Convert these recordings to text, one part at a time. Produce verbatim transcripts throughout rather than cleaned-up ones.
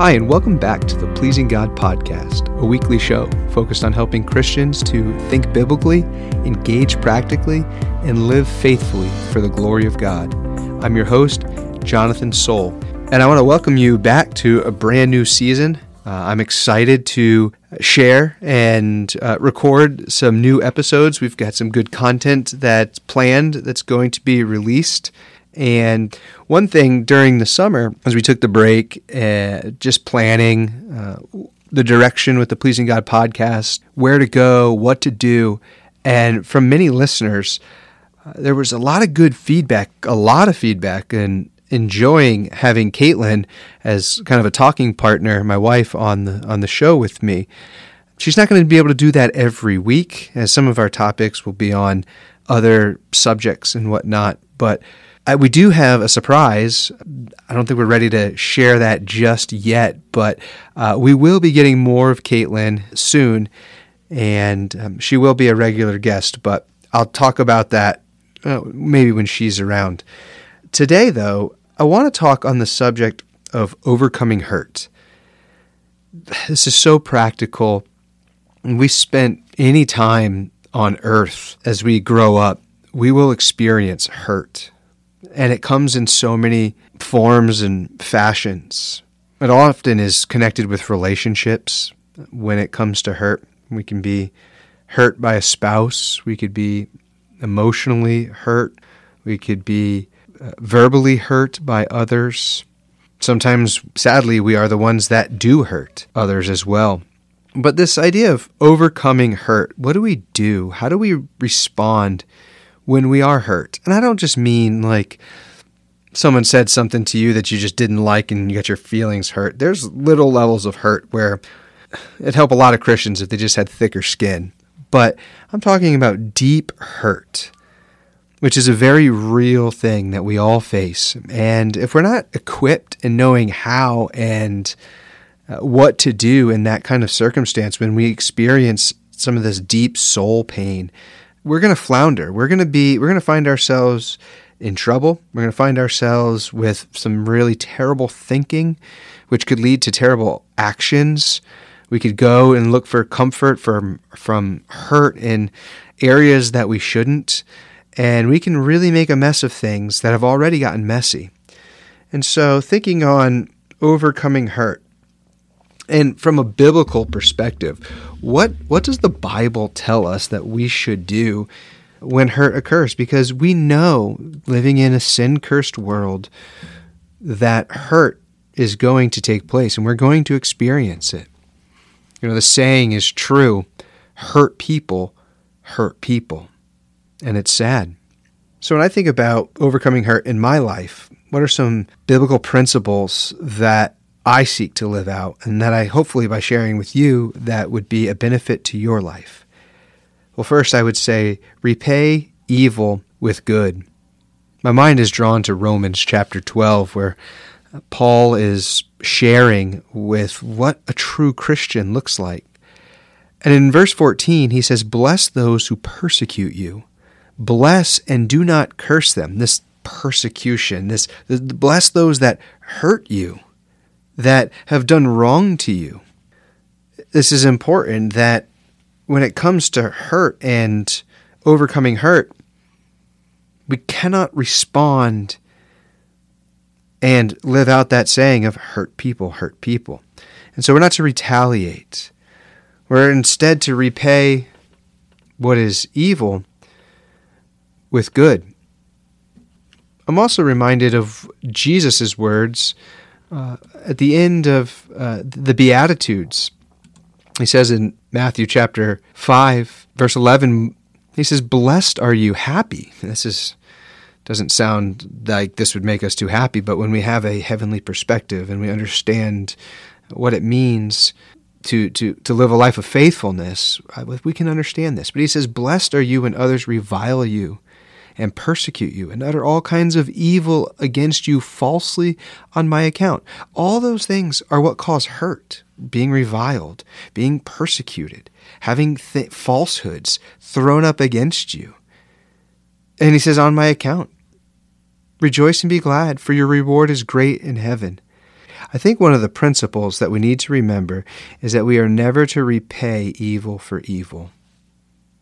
Hi, and welcome back to the Pleasing God Podcast, a weekly show focused on helping Christians to think biblically, engage practically, and live faithfully for the glory of God. I'm your host, Jonathan Soule, and I want to welcome you back to a brand new season. Uh, I'm excited to share and uh, record some new episodes. We've got some good content that's planned that's going to be released. And one thing during the summer, as we took the break, uh, just planning uh, the direction with the Pleasing God podcast, where to go, what to do, and from many listeners, uh, there was a lot of good feedback, a lot of feedback, and enjoying having Caitlin as kind of a talking partner, my wife, on the, on the show with me. She's not going to be able to do that every week, as some of our topics will be on other subjects and whatnot, but we do have a surprise. I don't think we're ready to share that just yet, but uh, we will be getting more of Caitlin soon, and um, she will be a regular guest, but I'll talk about that uh, maybe when she's around. Today, though, I want to talk on the subject of overcoming hurt. This is so practical. We spent any time on earth as we grow up, we will experience hurt. And it comes in so many forms and fashions. It often is connected with relationships. When it comes to hurt, we can be hurt by a spouse. We could be emotionally hurt. We could be uh, verbally hurt by others. Sometimes, sadly, we are the ones that do hurt others as well. But this idea of overcoming hurt, what do we do? How do we respond when we are hurt? And I don't just mean like someone said something to you that you just didn't like and you got your feelings hurt. There's little levels of hurt where it'd help a lot of Christians if they just had thicker skin. But I'm talking about deep hurt, which is a very real thing that we all face. And if we're not equipped in knowing how and what to do in that kind of circumstance, when we experience some of this deep soul pain, we're going to flounder. We're going to be, we're going to find ourselves in trouble. We're going to find ourselves with some really terrible thinking, which could lead to terrible actions. We could go and look for comfort from, from hurt in areas that we shouldn't. And we can really make a mess of things that have already gotten messy. And so thinking on overcoming hurt, and from a biblical perspective, what what does the Bible tell us that we should do when hurt occurs? Because we know, living in a sin-cursed world, that hurt is going to take place, and we're going to experience it. You know, the saying is true, hurt people hurt people, and it's sad. So when I think about overcoming hurt in my life, what are some biblical principles that I seek to live out, and that I hopefully by sharing with you that would be a benefit to your life? Well, first I would say, repay evil with good. My mind is drawn to Romans chapter twelve, where Paul is sharing with what a true Christian looks like. And in verse fourteen, he says, bless those who persecute you. Bless and do not curse them. This persecution, this, this bless those that hurt you, that have done wrong to you. This is important, that when it comes to hurt and overcoming hurt, we cannot respond and live out that saying of hurt people, hurt people. And so we're not to retaliate. We're instead to repay what is evil with good. I'm also reminded of Jesus' words Uh, at the end of uh, the Beatitudes. He says in Matthew chapter five, verse eleven, he says, blessed are you happy. This is doesn't sound like this would make us too happy, but when we have a heavenly perspective and we understand what it means to, to, to live a life of faithfulness, we can understand this. But he says, blessed are you when others revile you and persecute you, and utter all kinds of evil against you falsely on my account. All those things are what cause hurt, being reviled, being persecuted, having th- falsehoods thrown up against you. And he says, on my account, rejoice and be glad, for your reward is great in heaven. I think one of the principles that we need to remember is that we are never to repay evil for evil.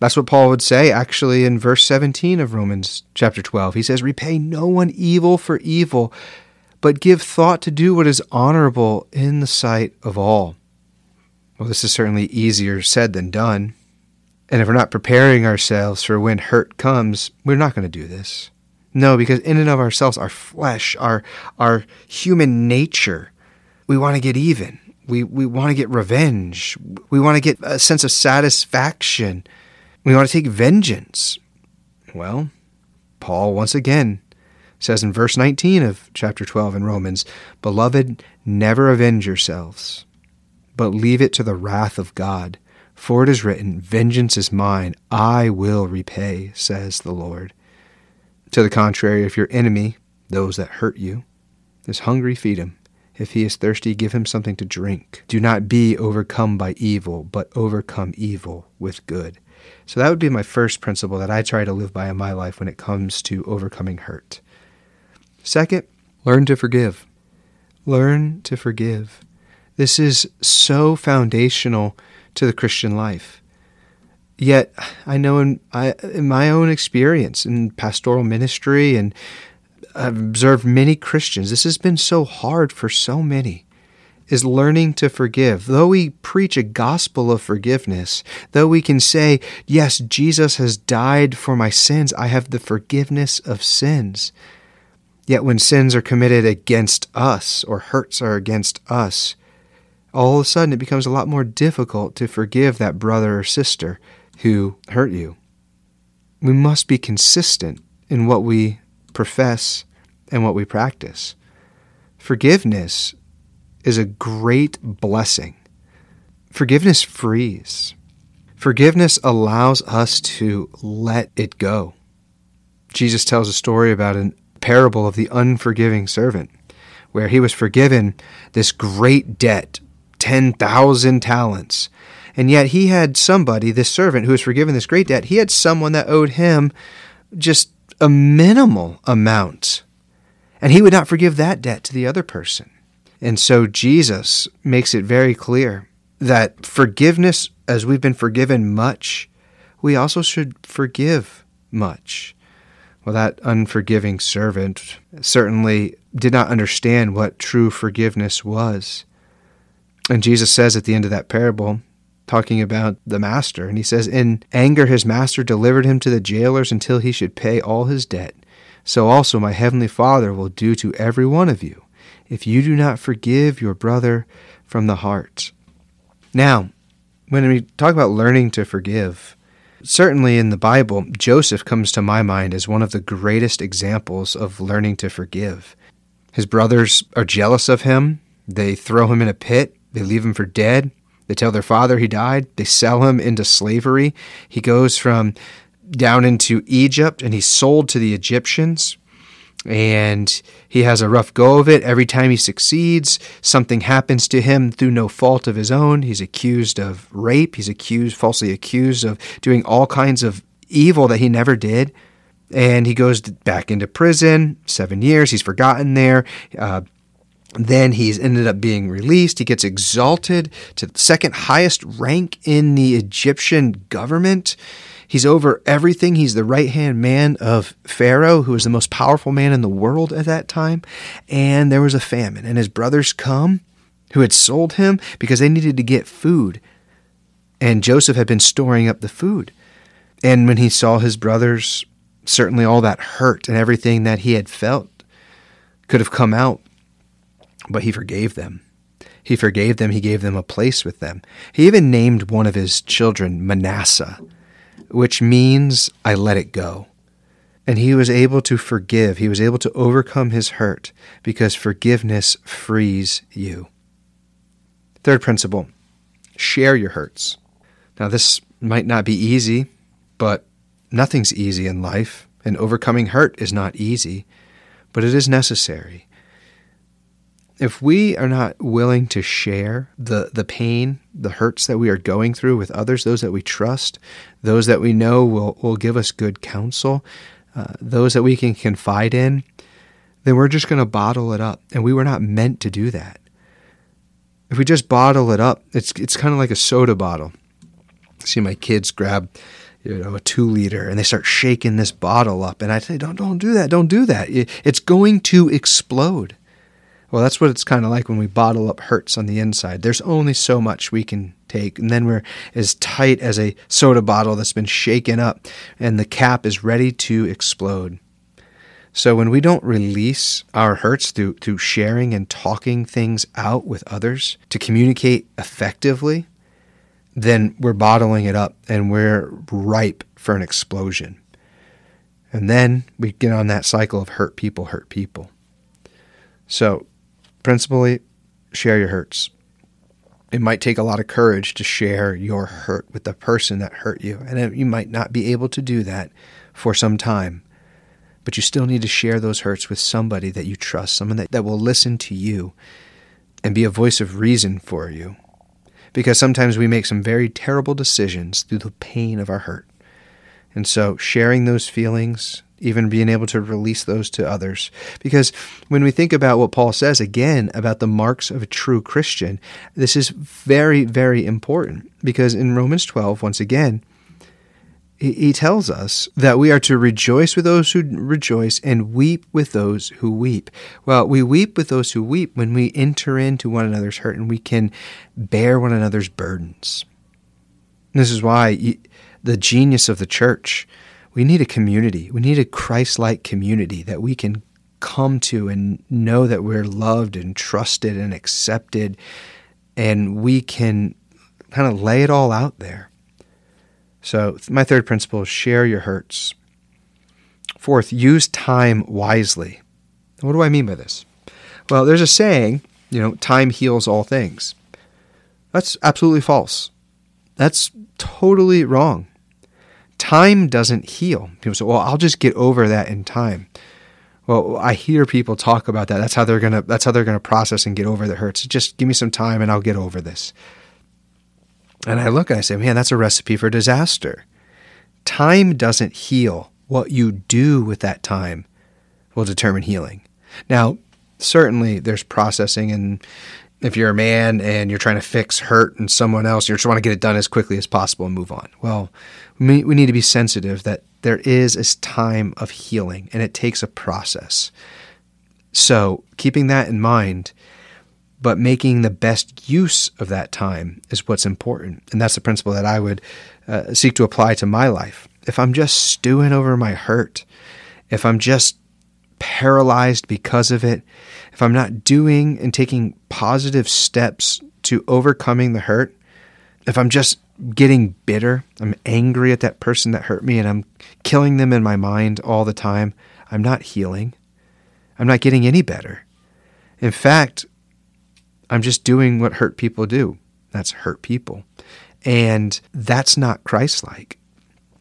That's what Paul would say actually in verse seventeen of Romans chapter twelve. He says, repay no one evil for evil, but give thought to do what is honorable in the sight of all. Well, this is certainly easier said than done. And if we're not preparing ourselves for when hurt comes, we're not going to do this. No, because in and of ourselves, our flesh, our our human nature, we want to get even. We we want to get revenge. We want to get a sense of satisfaction. We want to take vengeance. Well, Paul once again says in verse nineteen of chapter twelve in Romans, beloved, never avenge yourselves, but leave it to the wrath of God. For it is written, vengeance is mine, I will repay, says the Lord. To the contrary, if your enemy, those that hurt you, is hungry, feed him. If he is thirsty, give him something to drink. Do not be overcome by evil, but overcome evil with good. So that would be my first principle that I try to live by in my life when it comes to overcoming hurt. Second, learn to forgive. Learn to forgive. This is so foundational to the Christian life. Yet, I know in, I, in my own experience in pastoral ministry, and I've observed many Christians, this has been so hard for so many, is learning to forgive. Though we preach a gospel of forgiveness, though we can say, yes, Jesus has died for my sins, I have the forgiveness of sins. Yet when sins are committed against us or hurts are against us, all of a sudden it becomes a lot more difficult to forgive that brother or sister who hurt you. We must be consistent in what we profess and what we practice. Forgiveness is a great blessing. Forgiveness frees. Forgiveness allows us to let it go. Jesus tells a story about a parable of the unforgiving servant, where he was forgiven this great debt, ten thousand talents. And yet he had somebody, this servant who was forgiven this great debt, he had someone that owed him just a minimal amount. And he would not forgive that debt to the other person. And so Jesus makes it very clear that forgiveness, as we've been forgiven much, we also should forgive much. Well, that unforgiving servant certainly did not understand what true forgiveness was. And Jesus says at the end of that parable, talking about the master, and he says, in anger his master delivered him to the jailers until he should pay all his debt. So also my heavenly Father will do to every one of you, if you do not forgive your brother from the heart. Now, when we talk about learning to forgive, certainly in the Bible, Joseph comes to my mind as one of the greatest examples of learning to forgive. His brothers are jealous of him. They throw him in a pit. They leave him for dead. They tell their father he died. They sell him into slavery. He goes from down into Egypt, and he's sold to the Egyptians. And he has a rough go of it. Every time he succeeds, something happens to him through no fault of his own. He's accused of rape. He's accused, falsely accused of doing all kinds of evil that he never did. And he goes back into prison, seven years. He's forgotten there. Uh, Then he's ended up being released. He gets exalted to the second highest rank in the Egyptian government. He's over everything. He's the right-hand man of Pharaoh, who was the most powerful man in the world at that time. And there was a famine. And his brothers come, who had sold him, because they needed to get food. And Joseph had been storing up the food. And when he saw his brothers, certainly all that hurt and everything that he had felt could have come out. But he forgave them. He forgave them. He gave them a place with them. He even named one of his children Manasseh, which means I let it go. And he was able to forgive. He was able to overcome his hurt because forgiveness frees you. Third principle, share your hurts. Now, this might not be easy, but nothing's easy in life, and overcoming hurt is not easy, but it is necessary. If we are not willing to share the, the pain, the hurts that we are going through with others, those that we trust, those that we know will, will give us good counsel, uh, those that we can confide in, then we're just going to bottle it up. And we were not meant to do that. if we just bottle it up, it's it's kind of like a soda bottle. I see my kids grab, you know, a two liter and they start shaking this bottle up, and I say, don't don't do that, don't do that. It's going to explode. Well, that's what it's kind of like when we bottle up hurts on the inside. There's only so much we can take, and then we're as tight as a soda bottle that's been shaken up, and the cap is ready to explode. So when we don't release our hurts through, through sharing and talking things out with others to communicate effectively, then we're bottling it up, and we're ripe for an explosion. And then we get on that cycle of hurt people, hurt people. So principally, share your hurts. It might take a lot of courage to share your hurt with the person that hurt you, and you might not be able to do that for some time, but you still need to share those hurts with somebody that you trust, someone that, that will listen to you and be a voice of reason for you, because sometimes we make some very terrible decisions through the pain of our hurt. And so sharing those feelings, even being able to release those to others. Because when we think about what Paul says again about the marks of a true Christian, this is very, very important, because in Romans twelve, once again, he tells us that we are to rejoice with those who rejoice and weep with those who weep. Well, we weep with those who weep when we enter into one another's hurt and we can bear one another's burdens. And this is why the genius of the church, we need a community. We need a Christ-like community that we can come to and know that we're loved and trusted and accepted, and we can kind of lay it all out there. So my third principle is share your hurts. Fourth, use time wisely. What do I mean by this? Well, there's a saying, you know, time heals all things. That's absolutely false. That's totally wrong. Time doesn't heal. People say, well, I'll just get over that in time. Well, I hear people talk about that. That's how they're going to that's how they're going to process and get over the hurts. Just give me some time and I'll get over this. And I look and I say, man, that's a recipe for disaster. Time doesn't heal. What you do with that time will determine healing. Now, certainly there's processing, and if you're a man and you're trying to fix hurt in someone else, you just want to get it done as quickly as possible and move on. Well, we need to be sensitive that there is a time of healing, and it takes a process. So keeping that in mind, but making the best use of that time is what's important. And that's the principle that I would uh, seek to apply to my life. If I'm just stewing over my hurt, if I'm just paralyzed because of it, if I'm not doing and taking positive steps to overcoming the hurt, if I'm just getting bitter, I'm angry at that person that hurt me, and I'm killing them in my mind all the time, I'm not healing. I'm not getting any better. In fact, I'm just doing what hurt people do. That's hurt people. And that's not Christ-like.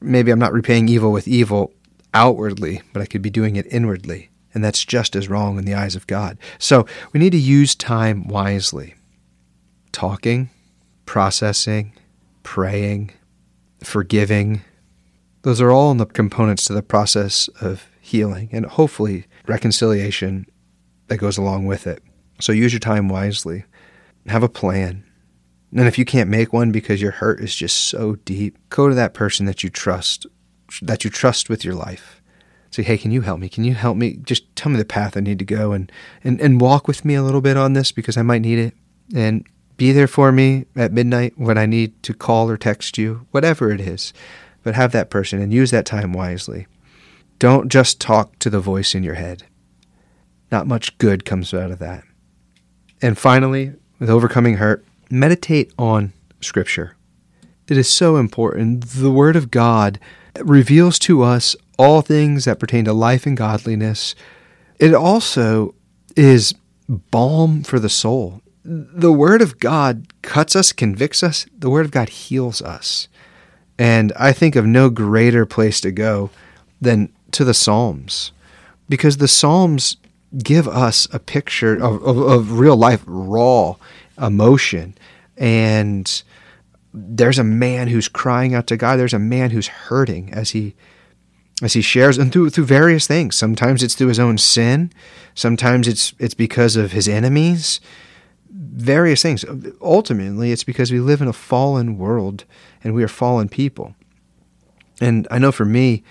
Maybe I'm not repaying evil with evil outwardly, but I could be doing it inwardly. And that's just as wrong in the eyes of God. So we need to use time wisely. Talking, processing, praying, forgiving. Those are all in the components to the process of healing, and hopefully reconciliation that goes along with it. So use your time wisely. Have a plan. And if you can't make one because your hurt is just so deep, go to that person that you trust, that you trust with your life. Say, hey, can you help me? Can you help me? Just tell me the path I need to go, and, and, and walk with me a little bit on this because I might need it. And be there for me at midnight when I need to call or text you, whatever it is. But have that person and use that time wisely. Don't just talk to the voice in your head. Not much good comes out of that. And finally, with overcoming hurt, meditate on Scripture. It is so important. The Word of God reveals to us all things that pertain to life and godliness. It also is balm for the soul. The Word of God cuts us, convicts us. The Word of God heals us. And I think of no greater place to go than to the Psalms, because the Psalms give us a picture of, of, of real life, raw emotion. And there's a man who's crying out to God. There's a man who's hurting as he As he shares, and through through various things. Sometimes it's through his own sin. Sometimes it's it's because of his enemies. various things. Ultimately, it's because we live in a fallen world and we are fallen people. And I know for me,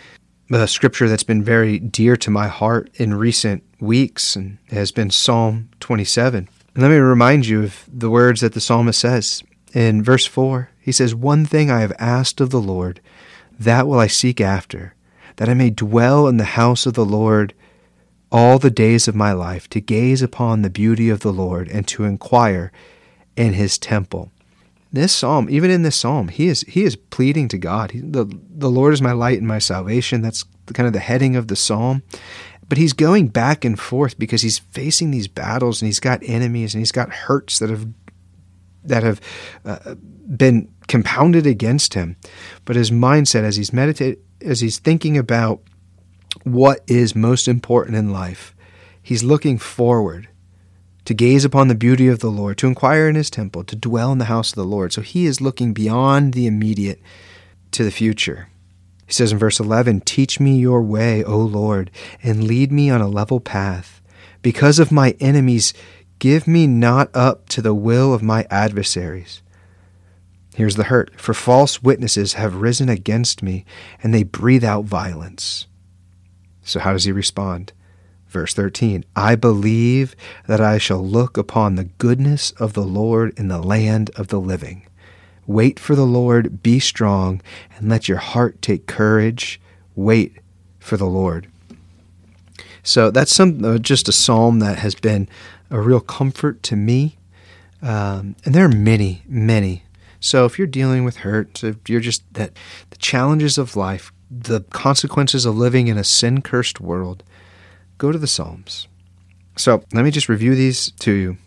a scripture that's been very dear to my heart in recent weeks and has been Psalm twenty-seven. And let me remind you of the words that the psalmist says. In verse four, he says, "One thing I have asked of the Lord, that will I seek after, that I may dwell in the house of the Lord all the days of my life, to gaze upon the beauty of the Lord and to inquire in his temple." This psalm, even in this psalm, he is he is pleading to God. He, the, the Lord is my light and my salvation. That's kind of the heading of the psalm. But he's going back and forth because he's facing these battles and he's got enemies and he's got hurts that have that have uh, been compounded against him. But his mindset, as he's meditating, as he's thinking about what is most important in life, he's looking forward to gaze upon the beauty of the Lord, to inquire in his temple, to dwell in the house of the Lord. So he is looking beyond the immediate to the future. He says in verse eleven, "Teach me your way, O Lord, and lead me on a level path. Because of my enemies, give me not up to the will of my adversaries." Here's the hurt. "For false witnesses have risen against me, and they breathe out violence." So how does he respond? Verse thirteen, "I believe that I shall look upon the goodness of the Lord in the land of the living. Wait for the Lord, be strong, and let your heart take courage. Wait for the Lord." So that's some uh, just a psalm that has been a real comfort to me. Um, and there are many, many. So if you're dealing with hurt, so if you're just that the challenges of life, the consequences of living in a sin-cursed world, go to the Psalms. So let me just review these to you.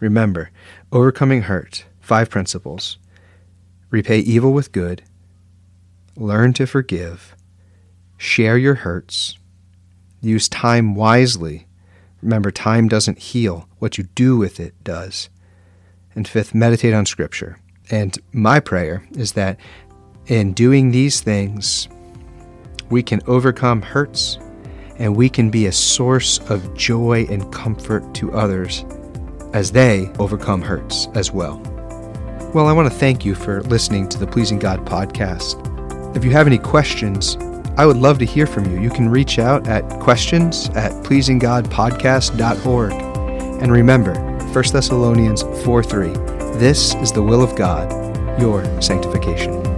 Remember, overcoming hurt, five principles: repay evil with good, learn to forgive, share your hurts, use time wisely. Remember, time doesn't heal. What you do with it does. And fifth, meditate on Scripture. And my prayer is that in doing these things, we can overcome hurts, and we can be a source of joy and comfort to others as they overcome hurts as well. Well, I want to thank you for listening to the Pleasing God podcast. If you have any questions, I would love to hear from you. You can reach out at questions at pleasing god podcast dot org. And remember, First Thessalonians four three, this is the will of God, your sanctification.